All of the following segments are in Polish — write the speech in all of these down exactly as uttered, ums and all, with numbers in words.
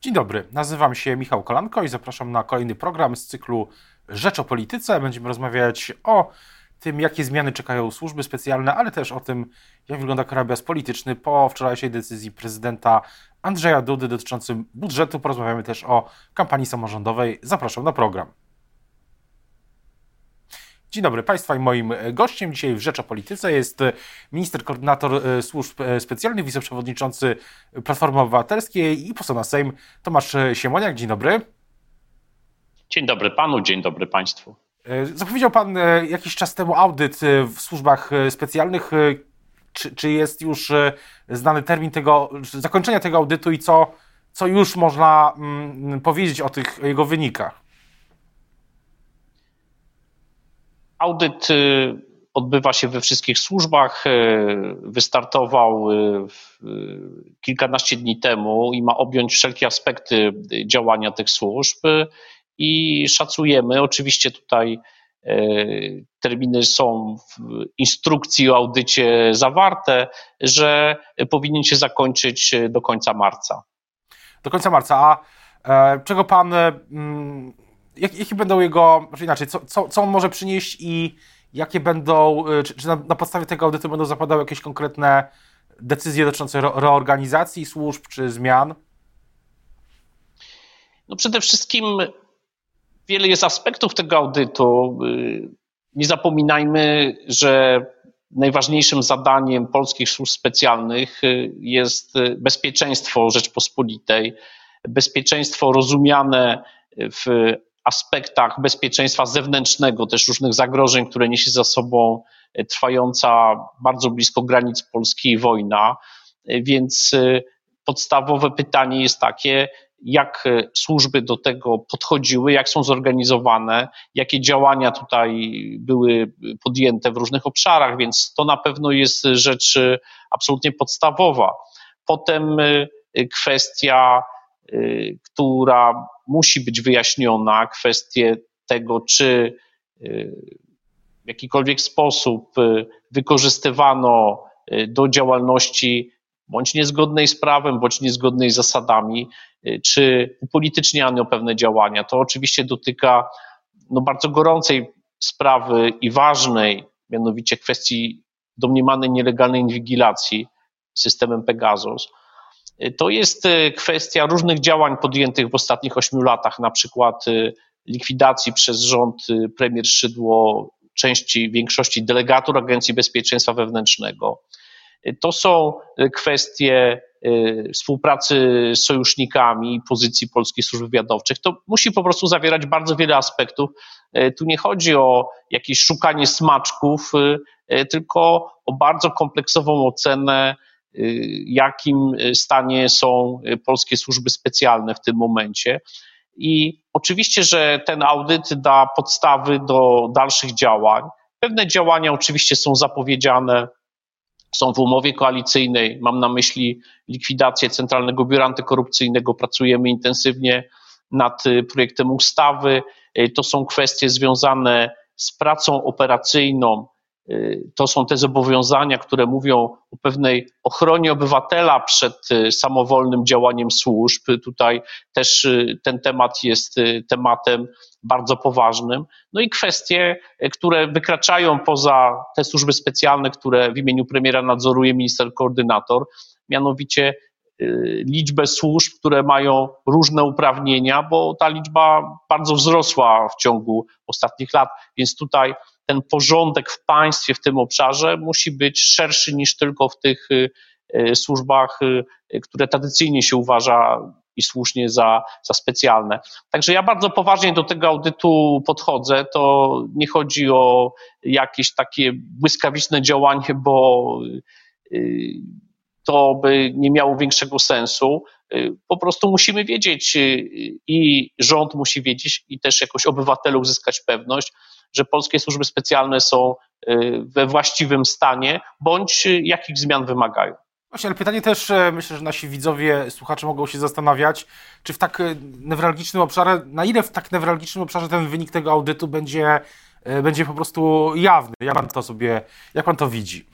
Dzień dobry, nazywam się Michał Kolanko i zapraszam na kolejny program z cyklu Rzecz o Polityce. Będziemy rozmawiać o tym, jakie zmiany czekają służby specjalne, ale też o tym, jak wygląda krajobiaz polityczny po wczorajszej decyzji prezydenta Andrzeja Dudy dotyczącym budżetu. Porozmawiamy też o kampanii samorządowej. Zapraszam na program. Dzień dobry Państwa i moim gościem dzisiaj w Rzecz o Polityce jest minister koordynator służb specjalnych, wiceprzewodniczący Platformy Obywatelskiej i poseł na Sejm Tomasz Siemoniak. Dzień dobry. Dzień dobry Panu, dzień dobry Państwu. Zapowiedział Pan jakiś czas temu audyt w służbach specjalnych. Czy, czy jest już znany termin tego, zakończenia tego audytu i co, co już można mm, powiedzieć o tych jego wynikach? Audyt odbywa się we wszystkich służbach, wystartował kilkanaście dni temu i ma objąć wszelkie aspekty działania tych służb i szacujemy, oczywiście tutaj terminy są w instrukcji o audycie zawarte, że powinien się zakończyć do końca marca. Do końca marca, a czego pan... Hmm... Jakie będą jego, znaczy inaczej, co, co, co on może przynieść i jakie będą, czy, czy na, na podstawie tego audytu będą zapadały jakieś konkretne decyzje dotyczące reorganizacji służb czy zmian? No przede wszystkim wiele jest aspektów tego audytu. Nie zapominajmy, że najważniejszym zadaniem polskich służb specjalnych jest bezpieczeństwo Rzeczpospolitej, bezpieczeństwo rozumiane w aspektach bezpieczeństwa zewnętrznego, też różnych zagrożeń, które niesie za sobą trwająca bardzo blisko granic Polski wojna. Więc podstawowe pytanie jest takie, jak służby do tego podchodziły, jak są zorganizowane, jakie działania tutaj były podjęte w różnych obszarach, więc to na pewno jest rzecz absolutnie podstawowa. Potem kwestia, która musi być wyjaśniona, kwestie tego, czy w jakikolwiek sposób wykorzystywano do działalności bądź niezgodnej z prawem, bądź niezgodnej z zasadami, czy upolityczniano pewne działania. To oczywiście dotyka no, bardzo gorącej sprawy i ważnej, mianowicie kwestii domniemanej nielegalnej inwigilacji systemem Pegasus. To jest kwestia różnych działań podjętych w ostatnich ośmiu latach, na przykład likwidacji przez rząd premier Szydło części, większości delegatur Agencji Bezpieczeństwa Wewnętrznego. To są kwestie współpracy z sojusznikami i pozycji polskich służb wywiadowczych. To musi po prostu zawierać bardzo wiele aspektów. Tu nie chodzi o jakieś szukanie smaczków, tylko o bardzo kompleksową ocenę, jakim stanie są polskie służby specjalne w tym momencie. I oczywiście, że ten audyt da podstawy do dalszych działań. Pewne działania oczywiście są zapowiedziane, są w umowie koalicyjnej. Mam na myśli likwidację Centralnego Biura Antykorupcyjnego. Pracujemy intensywnie nad projektem ustawy. To są kwestie związane z pracą operacyjną. To są te zobowiązania, które mówią o pewnej ochronie obywatela przed samowolnym działaniem służb. Tutaj też ten temat jest tematem bardzo poważnym. No i kwestie, które wykraczają poza te służby specjalne, które w imieniu premiera nadzoruje minister koordynator, mianowicie liczbę służb, które mają różne uprawnienia, bo ta liczba bardzo wzrosła w ciągu ostatnich lat, więc tutaj ten porządek w państwie w tym obszarze musi być szerszy niż tylko w tych służbach, które tradycyjnie się uważa i słusznie za, za specjalne. Także ja bardzo poważnie do tego audytu podchodzę. To nie chodzi o jakieś takie błyskawiczne działanie, bo to by nie miało większego sensu. Po prostu musimy wiedzieć i rząd musi wiedzieć i też jakoś obywatelu uzyskać pewność, że polskie służby specjalne są we właściwym stanie, bądź jakich zmian wymagają. Właśnie, ale pytanie też, myślę, że nasi widzowie, słuchacze mogą się zastanawiać, czy w tak newralgicznym obszarze, na ile w tak newralgicznym obszarze ten wynik tego audytu będzie, będzie po prostu jawny. Jak pan to sobie, jak pan to widzi?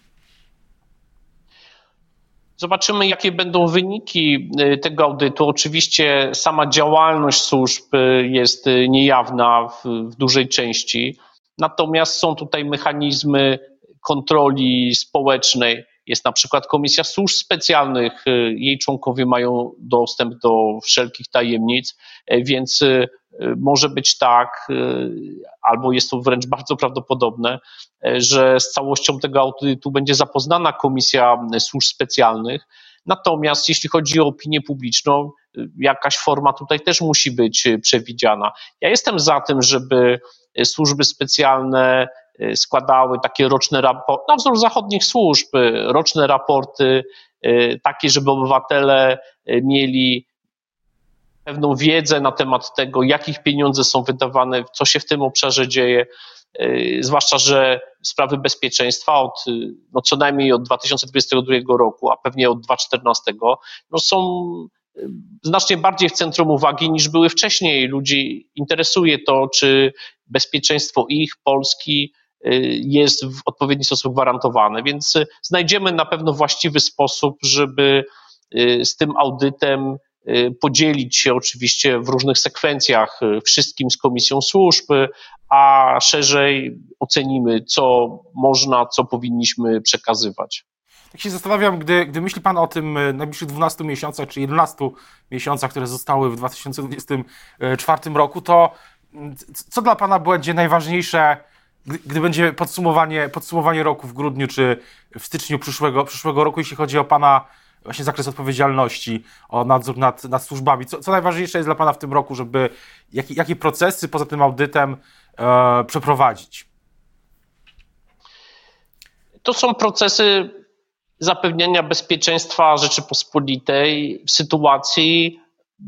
Zobaczymy, jakie będą wyniki tego audytu. Oczywiście sama działalność służb jest niejawna w, w dużej części, natomiast są tutaj mechanizmy kontroli społecznej. Jest na przykład Komisja Służb Specjalnych, jej członkowie mają dostęp do wszelkich tajemnic, więc może być tak, albo jest to wręcz bardzo prawdopodobne, że z całością tego audytu będzie zapoznana Komisja Służb Specjalnych. Natomiast jeśli chodzi o opinię publiczną, jakaś forma tutaj też musi być przewidziana. Ja jestem za tym, żeby służby specjalne składały takie roczne raporty, na wzór zachodnich służb, roczne raporty takie, żeby obywatele mieli pewną wiedzę na temat tego, jakich pieniądze są wydawane, co się w tym obszarze dzieje, zwłaszcza, że sprawy bezpieczeństwa od no co najmniej od dwa tysiące dwudziestego drugiego roku, a pewnie od dwa tysiące czternastego, no są znacznie bardziej w centrum uwagi niż były wcześniej. Ludzi interesuje to, czy bezpieczeństwo ich, Polski, jest w odpowiedni sposób gwarantowane, więc znajdziemy na pewno właściwy sposób, żeby z tym audytem podzielić się oczywiście w różnych sekwencjach wszystkim z Komisją Służb, a szerzej ocenimy, co można, co powinniśmy przekazywać. Tak się zastanawiam, gdy, gdy myśli Pan o tym najbliższych dwunastu miesiącach, czy jedenastu miesiącach, które zostały w dwa tysiące dwudziestym czwartym roku, to co dla Pana będzie najważniejsze, gdy, gdy będzie podsumowanie, podsumowanie roku w grudniu czy w styczniu przyszłego, przyszłego roku, jeśli chodzi o Pana właśnie zakres odpowiedzialności, o nadzór nad, nad służbami. Co, co najważniejsze jest dla Pana w tym roku, żeby jakie, jakie procesy poza tym audytem e, przeprowadzić? To są procesy zapewniania bezpieczeństwa Rzeczypospolitej w sytuacji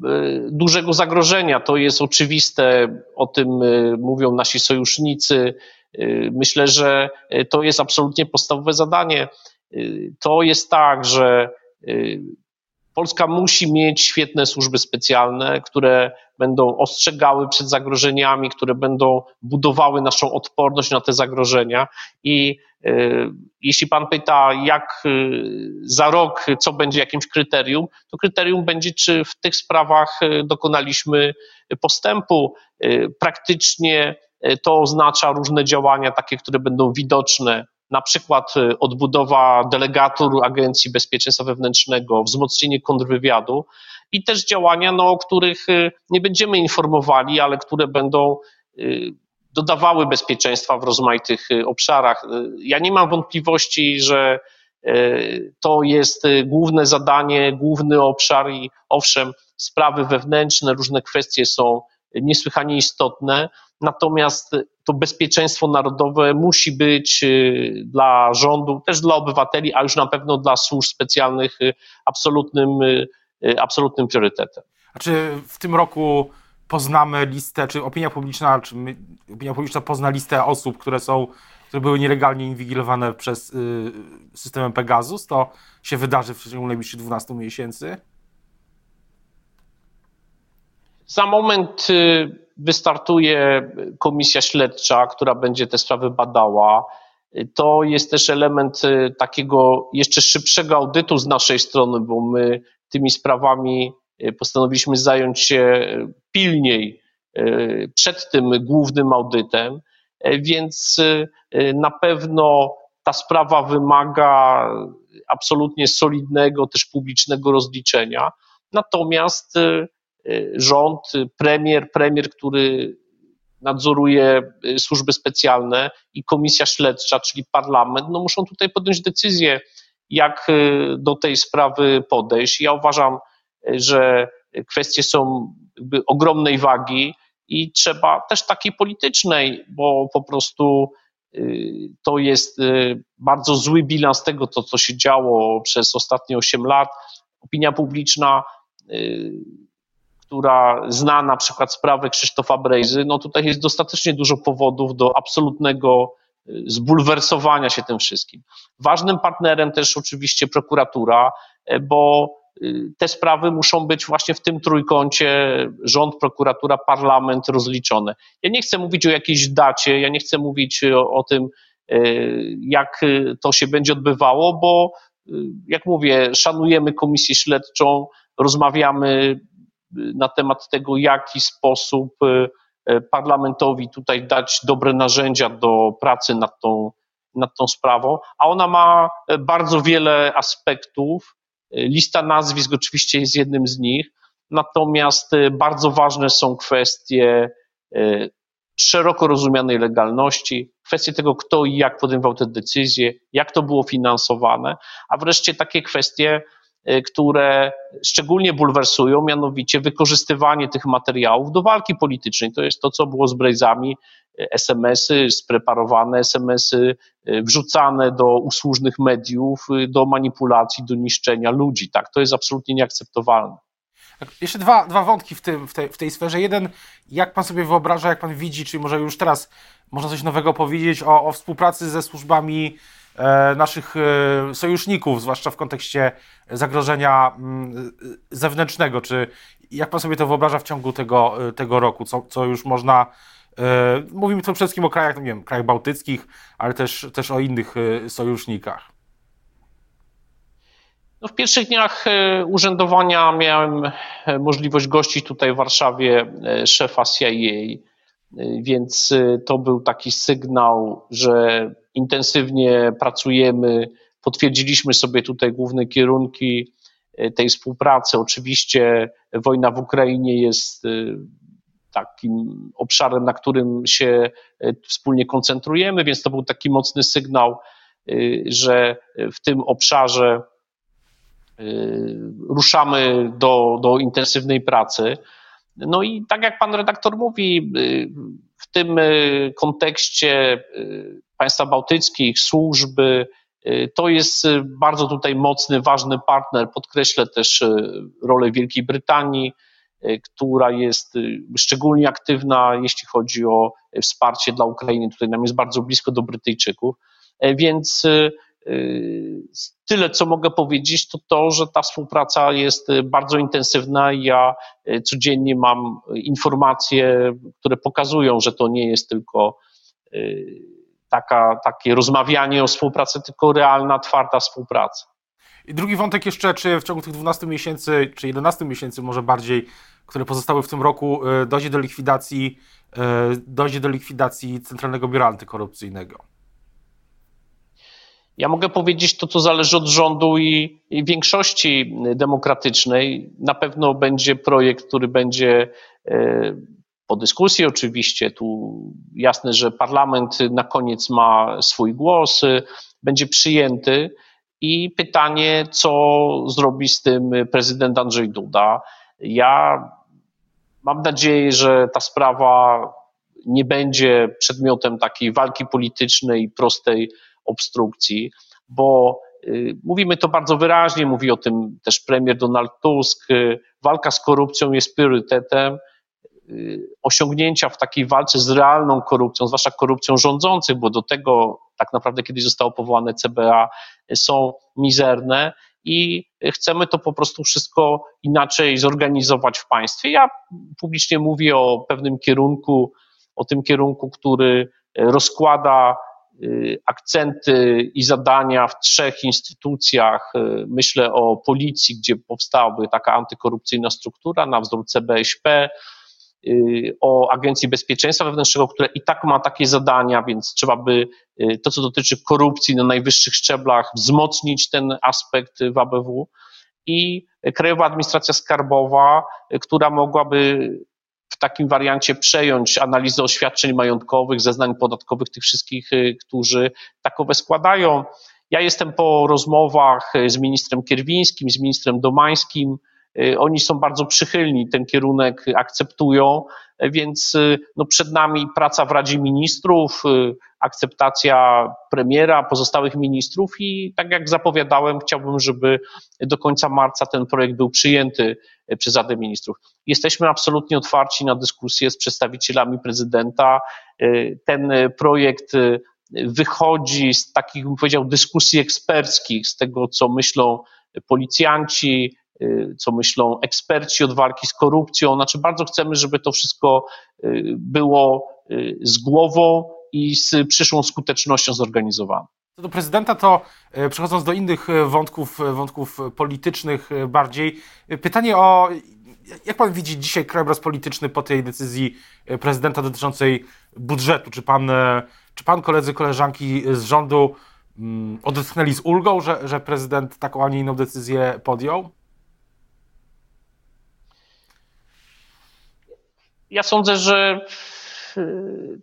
y, dużego zagrożenia. To jest oczywiste, o tym y, mówią nasi sojusznicy. Y, myślę, że y, to jest absolutnie podstawowe zadanie. Y, to jest tak, że Polska musi mieć świetne służby specjalne, które będą ostrzegały przed zagrożeniami, które będą budowały naszą odporność na te zagrożenia. I e, jeśli pan pyta, jak e, za rok, co będzie jakimś kryterium, to kryterium będzie, czy w tych sprawach dokonaliśmy postępu. E, praktycznie to oznacza różne działania, takie, które będą widoczne, na przykład odbudowa delegatur Agencji Bezpieczeństwa Wewnętrznego, wzmocnienie kontrwywiadu i też działania, no, o których nie będziemy informowali, ale które będą dodawały bezpieczeństwa w rozmaitych obszarach. Ja nie mam wątpliwości, że to jest główne zadanie, główny obszar i owszem, sprawy wewnętrzne, różne kwestie są niesłychanie istotne, natomiast to bezpieczeństwo narodowe musi być dla rządu, też dla obywateli, a już na pewno dla służb specjalnych absolutnym, absolutnym priorytetem. A czy w tym roku poznamy listę, czy opinia publiczna, czy my, opinia publiczna pozna listę osób, które są, które były nielegalnie inwigilowane przez y, systemem Pegasus? To się wydarzy w ciągu najbliższych dwunastu miesięcy? Za moment y, wystartuje komisja śledcza, która będzie te sprawy badała. To jest też element takiego jeszcze szybszego audytu z naszej strony, bo my tymi sprawami postanowiliśmy zająć się pilniej przed tym głównym audytem, więc na pewno ta sprawa wymaga absolutnie solidnego, też publicznego rozliczenia. Natomiast rząd, premier, premier, który nadzoruje służby specjalne i komisja śledcza, czyli parlament, no muszą tutaj podjąć decyzję, jak do tej sprawy podejść. Ja uważam, że kwestie są jakby ogromnej wagi i trzeba też takiej politycznej, bo po prostu to jest bardzo zły bilans tego, to, co się działo przez ostatnie osiem lat. Opinia publiczna, która zna na przykład sprawę Krzysztofa Brejzy, no tutaj jest dostatecznie dużo powodów do absolutnego zbulwersowania się tym wszystkim. Ważnym partnerem też oczywiście prokuratura, bo te sprawy muszą być właśnie w tym trójkącie rząd, prokuratura, parlament rozliczone. Ja nie chcę mówić o jakiejś dacie, ja nie chcę mówić o, o tym, jak to się będzie odbywało, bo jak mówię, szanujemy komisję śledczą, rozmawiamy na temat tego, w jaki sposób parlamentowi tutaj dać dobre narzędzia do pracy nad tą, nad tą sprawą, a ona ma bardzo wiele aspektów. Lista nazwisk oczywiście jest jednym z nich, natomiast bardzo ważne są kwestie szeroko rozumianej legalności, kwestie tego, kto i jak podejmował te decyzje, jak to było finansowane, a wreszcie takie kwestie, które szczególnie bulwersują, mianowicie wykorzystywanie tych materiałów do walki politycznej. To jest to, co było z Brejzami, es em esy, spreparowane es em esy, wrzucane do usłużnych mediów, do manipulacji, do niszczenia ludzi. Tak, to jest absolutnie nieakceptowalne. Jeszcze dwa, dwa wątki w, tym, w, tej, w tej sferze. Jeden, jak pan sobie wyobraża, jak pan widzi, czyli może już teraz można coś nowego powiedzieć o, o współpracy ze służbami e, naszych e, sojuszników, zwłaszcza w kontekście zagrożenia m, zewnętrznego. Czy jak pan sobie to wyobraża w ciągu tego, tego roku, co, co już można... E, mówimy tu przede wszystkim o krajach, nie wiem, krajach bałtyckich, ale też, też o innych e, sojusznikach. No w pierwszych dniach urzędowania miałem możliwość gościć tutaj w Warszawie szefa C I A, więc to był taki sygnał, że intensywnie pracujemy, potwierdziliśmy sobie tutaj główne kierunki tej współpracy. Oczywiście wojna w Ukrainie jest takim obszarem, na którym się wspólnie koncentrujemy, więc to był taki mocny sygnał, że w tym obszarze ruszamy do, do intensywnej pracy. No i tak jak pan redaktor mówi, w tym kontekście państwa bałtyckich, służby, to jest bardzo tutaj mocny, ważny partner. Podkreślę też rolę Wielkiej Brytanii, która jest szczególnie aktywna, jeśli chodzi o wsparcie dla Ukrainy. Tutaj nam jest bardzo blisko do Brytyjczyków, więc tyle, co mogę powiedzieć, to to, że ta współpraca jest bardzo intensywna i ja codziennie mam informacje, które pokazują, że to nie jest tylko taka, takie rozmawianie o współpracy, tylko realna, twarda współpraca. I drugi wątek jeszcze, czy w ciągu tych dwunastu miesięcy, czy jedenastu miesięcy może bardziej, które pozostały w tym roku, dojdzie do likwidacji, dojdzie do likwidacji Centralnego Biura Antykorupcyjnego? Ja mogę powiedzieć to, co zależy od rządu i, i większości demokratycznej. Na pewno będzie projekt, który będzie e, po dyskusji oczywiście, tu jasne, że parlament na koniec ma swój głos, e, będzie przyjęty i pytanie, co zrobi z tym prezydent Andrzej Duda. Ja mam nadzieję, że ta sprawa nie będzie przedmiotem takiej walki politycznej, prostej obstrukcji, bo y, mówimy to bardzo wyraźnie, mówi o tym też premier Donald Tusk, y, walka z korupcją jest priorytetem, y, osiągnięcia w takiej walce z realną korupcją, zwłaszcza korupcją rządzących, bo do tego tak naprawdę kiedyś zostało powołane C B A, y, są mizerne i chcemy to po prostu wszystko inaczej zorganizować w państwie. Ja publicznie mówię o pewnym kierunku, o tym kierunku, który rozkłada akcenty i zadania w trzech instytucjach. Myślę o policji, gdzie powstałaby taka antykorupcyjna struktura na wzór C B Ś P, o Agencji Bezpieczeństwa Wewnętrznego, która i tak ma takie zadania, więc trzeba by to, co dotyczy korupcji na najwyższych szczeblach, wzmocnić ten aspekt w A B W i Krajowa Administracja Skarbowa, która mogłaby w takim wariancie przejąć analizę oświadczeń majątkowych, zeznań podatkowych tych wszystkich, którzy takowe składają. Ja jestem po rozmowach z ministrem Kierwińskim, z ministrem Domańskim. Oni są bardzo przychylni, ten kierunek akceptują, więc no przed nami praca w Radzie Ministrów, akceptacja premiera, pozostałych ministrów i tak jak zapowiadałem, chciałbym, żeby do końca marca ten projekt był przyjęty przez Radę Ministrów. Jesteśmy absolutnie otwarci na dyskusję z przedstawicielami prezydenta. Ten projekt wychodzi z takich, bym powiedział, dyskusji eksperckich, z tego, co myślą policjanci, co myślą eksperci od walki z korupcją. Znaczy bardzo chcemy, żeby to wszystko było z głową i z przyszłą skutecznością zorganizowane. Co do prezydenta, to przechodząc do innych wątków, wątków politycznych bardziej, pytanie o, jak pan widzi dzisiaj krajobraz polityczny po tej decyzji prezydenta dotyczącej budżetu? Czy pan, czy pan koledzy, koleżanki z rządu mm, odetchnęli z ulgą, że, że prezydent taką, a nie inną decyzję podjął? Ja sądzę, że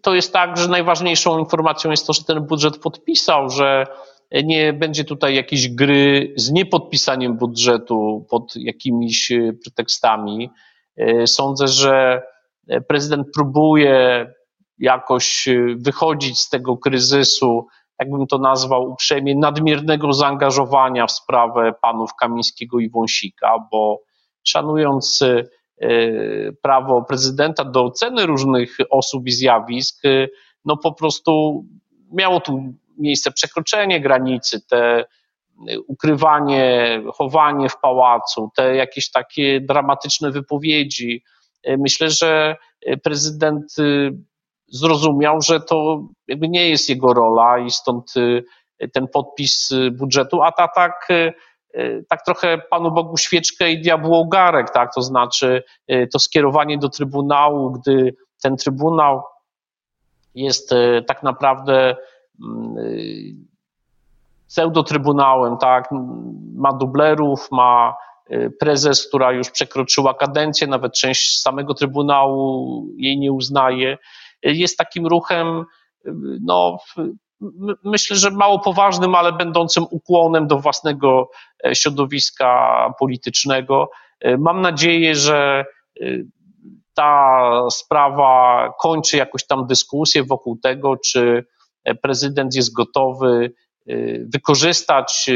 to jest tak, że najważniejszą informacją jest to, że ten budżet podpisał, że nie będzie tutaj jakiejś gry z niepodpisaniem budżetu pod jakimiś pretekstami. Sądzę, że prezydent próbuje jakoś wychodzić z tego kryzysu, jakbym to nazwał uprzejmie, nadmiernego zaangażowania w sprawę panów Kamińskiego i Wąsika, bo szanując prawo prezydenta do oceny różnych osób i zjawisk, no po prostu miało tu miejsce przekroczenie granicy, te ukrywanie, chowanie w pałacu, te jakieś takie dramatyczne wypowiedzi. Myślę, że prezydent zrozumiał, że to jakby nie jest jego rola i stąd ten podpis budżetu, a ta tak tak trochę Panu Bogu świeczkę i diabłu ogarek, tak, to znaczy to skierowanie do Trybunału, gdy ten Trybunał jest tak naprawdę pseudotrybunałem, tak, ma dublerów, ma prezes, która już przekroczyła kadencję, nawet część samego Trybunału jej nie uznaje, jest takim ruchem, no, myślę, że mało poważnym, ale będącym ukłonem do własnego środowiska politycznego. Mam nadzieję, że ta sprawa kończy jakoś tam dyskusję wokół tego, czy prezydent jest gotowy wykorzystać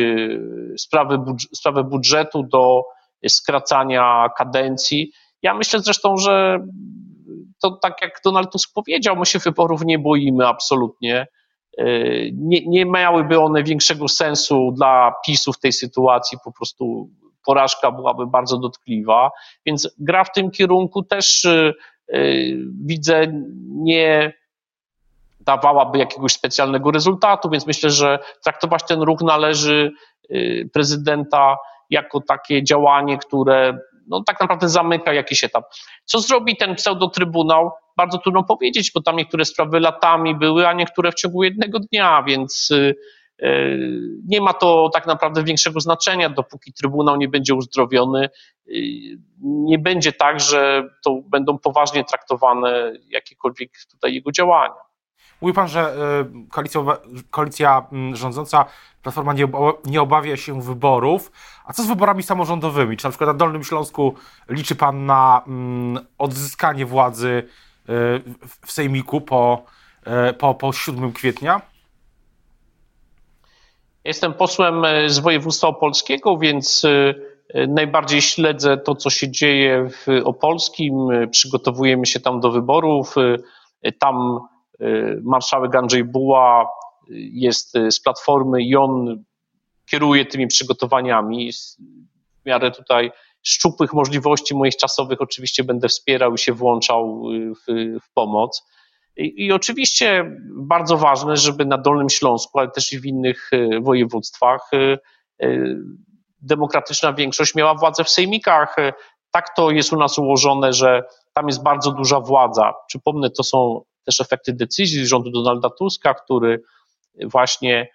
sprawę budżetu do skracania kadencji. Ja myślę zresztą, że to tak jak Donald Tusk powiedział, my się wyborów nie boimy absolutnie. Nie, nie miałyby one większego sensu dla PiSu w tej sytuacji, po prostu porażka byłaby bardzo dotkliwa, więc gra w tym kierunku też yy, widzę nie dawałaby jakiegoś specjalnego rezultatu, więc myślę, że traktować ten ruch należy yy, prezydenta jako takie działanie, które no, tak naprawdę zamyka jakiś etap. Co zrobi ten pseudotrybunał? Bardzo trudno powiedzieć, bo tam niektóre sprawy latami były, a niektóre w ciągu jednego dnia, więc nie ma to tak naprawdę większego znaczenia, dopóki Trybunał nie będzie uzdrowiony. Nie będzie tak, że to będą poważnie traktowane jakiekolwiek tutaj jego działania. Mówi pan, że koalicja, koalicja rządząca Platforma nie, nie obawia się wyborów. A co z wyborami samorządowymi? Czy na przykład na Dolnym Śląsku liczy pan na mm, odzyskanie władzy w sejmiku po, po, po siódmego kwietnia? Jestem posłem z województwa opolskiego, więc najbardziej śledzę to, co się dzieje w Opolskim. Przygotowujemy się tam do wyborów. Tam marszałek Andrzej Buła jest z Platformy i on kieruje tymi przygotowaniami. W miarę tutaj szczupłych możliwości moich czasowych oczywiście będę wspierał i się włączał w, w pomoc. I, I oczywiście bardzo ważne, żeby na Dolnym Śląsku, ale też i w innych województwach demokratyczna większość miała władzę w sejmikach. Tak to jest u nas ułożone, że tam jest bardzo duża władza. Przypomnę, to są też efekty decyzji rządu Donalda Tuska, który właśnie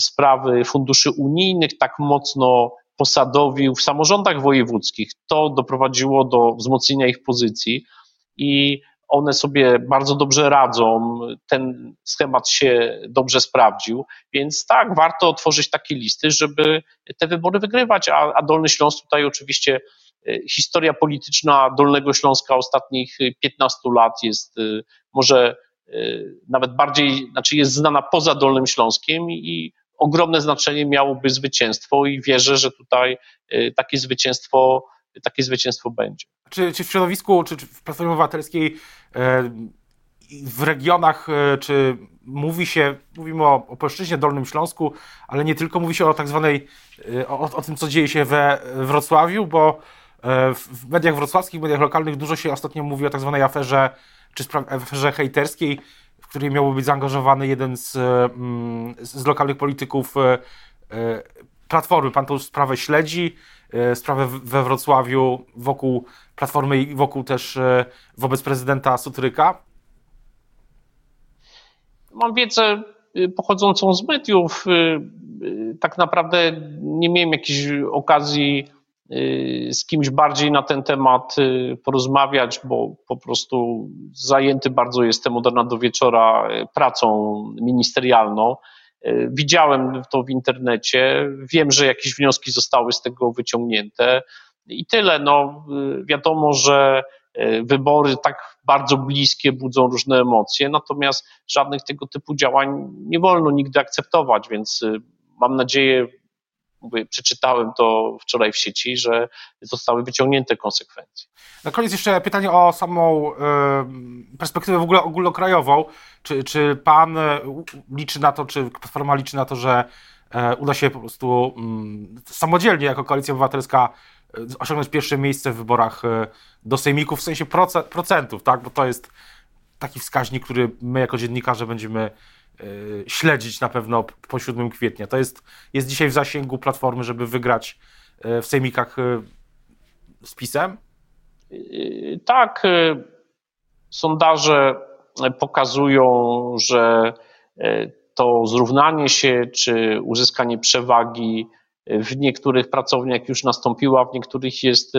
sprawy funduszy unijnych tak mocno posadowił w samorządach wojewódzkich. To doprowadziło do wzmocnienia ich pozycji i one sobie bardzo dobrze radzą. Ten schemat się dobrze sprawdził, więc tak, warto otworzyć takie listy, żeby te wybory wygrywać, a, a Dolny Śląsk tutaj oczywiście historia polityczna Dolnego Śląska ostatnich piętnastu lat jest może nawet bardziej, znaczy jest znana poza Dolnym Śląskiem i ogromne znaczenie miałoby zwycięstwo i wierzę, że tutaj takie zwycięstwo, takie zwycięstwo będzie. Czy, czy w środowisku, czy w Platformie Obywatelskiej, w regionach, czy mówi się, mówimy o, o Polszczyźnie, Dolnym Śląsku, ale nie tylko, mówi się o tak zwanej, o, o tym, co dzieje się we Wrocławiu, bo w mediach wrocławskich, w mediach lokalnych dużo się ostatnio mówi o tak zwanej aferze, czy aferze hejterskiej, w w której miałby być zaangażowany jeden z, z lokalnych polityków Platformy. Pan tą sprawę śledzi, sprawę we Wrocławiu wokół Platformy i wokół też wobec prezydenta Sutryka? Mam wiedzę pochodzącą z mediów. Tak naprawdę nie miałem jakiejś okazji z kimś bardziej na ten temat porozmawiać, bo po prostu zajęty bardzo jestem od rana do wieczora pracą ministerialną. Widziałem to w internecie, wiem, że jakieś wnioski zostały z tego wyciągnięte i tyle. No, wiadomo, że wybory tak bardzo bliskie budzą różne emocje, natomiast żadnych tego typu działań nie wolno nigdy akceptować, więc mam nadzieję, mówię, przeczytałem to wczoraj w sieci, że zostały wyciągnięte konsekwencje. Na koniec jeszcze pytanie o samą y, perspektywę w ogóle ogólnokrajową. Czy, czy pan liczy na to, czy Platforma liczy na to, że y, uda się po prostu y, samodzielnie jako Koalicja Obywatelska y, osiągnąć pierwsze miejsce w wyborach y, do sejmików, w sensie proce, procentów, tak? Bo to jest taki wskaźnik, który my jako dziennikarze będziemy śledzić na pewno po siódmego kwietnia. To jest, jest dzisiaj w zasięgu Platformy, żeby wygrać w sejmikach z PiS-em? Tak. Sondaże pokazują, że to zrównanie się czy uzyskanie przewagi w niektórych pracowniach już nastąpiło, a w niektórych jest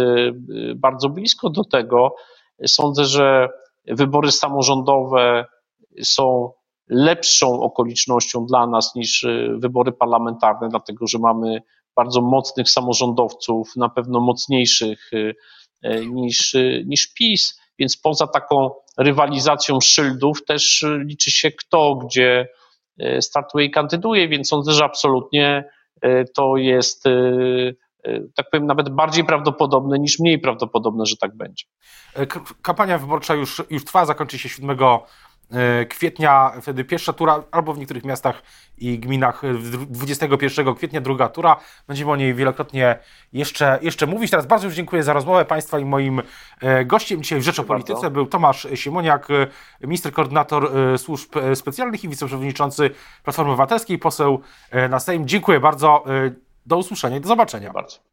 bardzo blisko do tego. Sądzę, że wybory samorządowe są lepszą okolicznością dla nas niż wybory parlamentarne, dlatego że mamy bardzo mocnych samorządowców, na pewno mocniejszych niż, niż PiS, więc poza taką rywalizacją szyldów też liczy się kto, gdzie startuje i kandyduje, więc sądzę, że absolutnie to jest, tak powiem, nawet bardziej prawdopodobne niż mniej prawdopodobne, że tak będzie. Kampania wyborcza już, już trwa, zakończy się siódmego kwietnia, wtedy pierwsza tura, albo w niektórych miastach i gminach dwudziestego pierwszego kwietnia druga tura. Będziemy o niej wielokrotnie jeszcze, jeszcze mówić. Teraz bardzo już dziękuję za rozmowę Państwa i moim gościem dzisiaj w Rzecz o Polityce był Tomasz Siemoniak, minister koordynator służb specjalnych i wiceprzewodniczący Platformy Obywatelskiej, poseł na Sejm. Dziękuję bardzo, do usłyszenia i do zobaczenia. Dziękuję bardzo.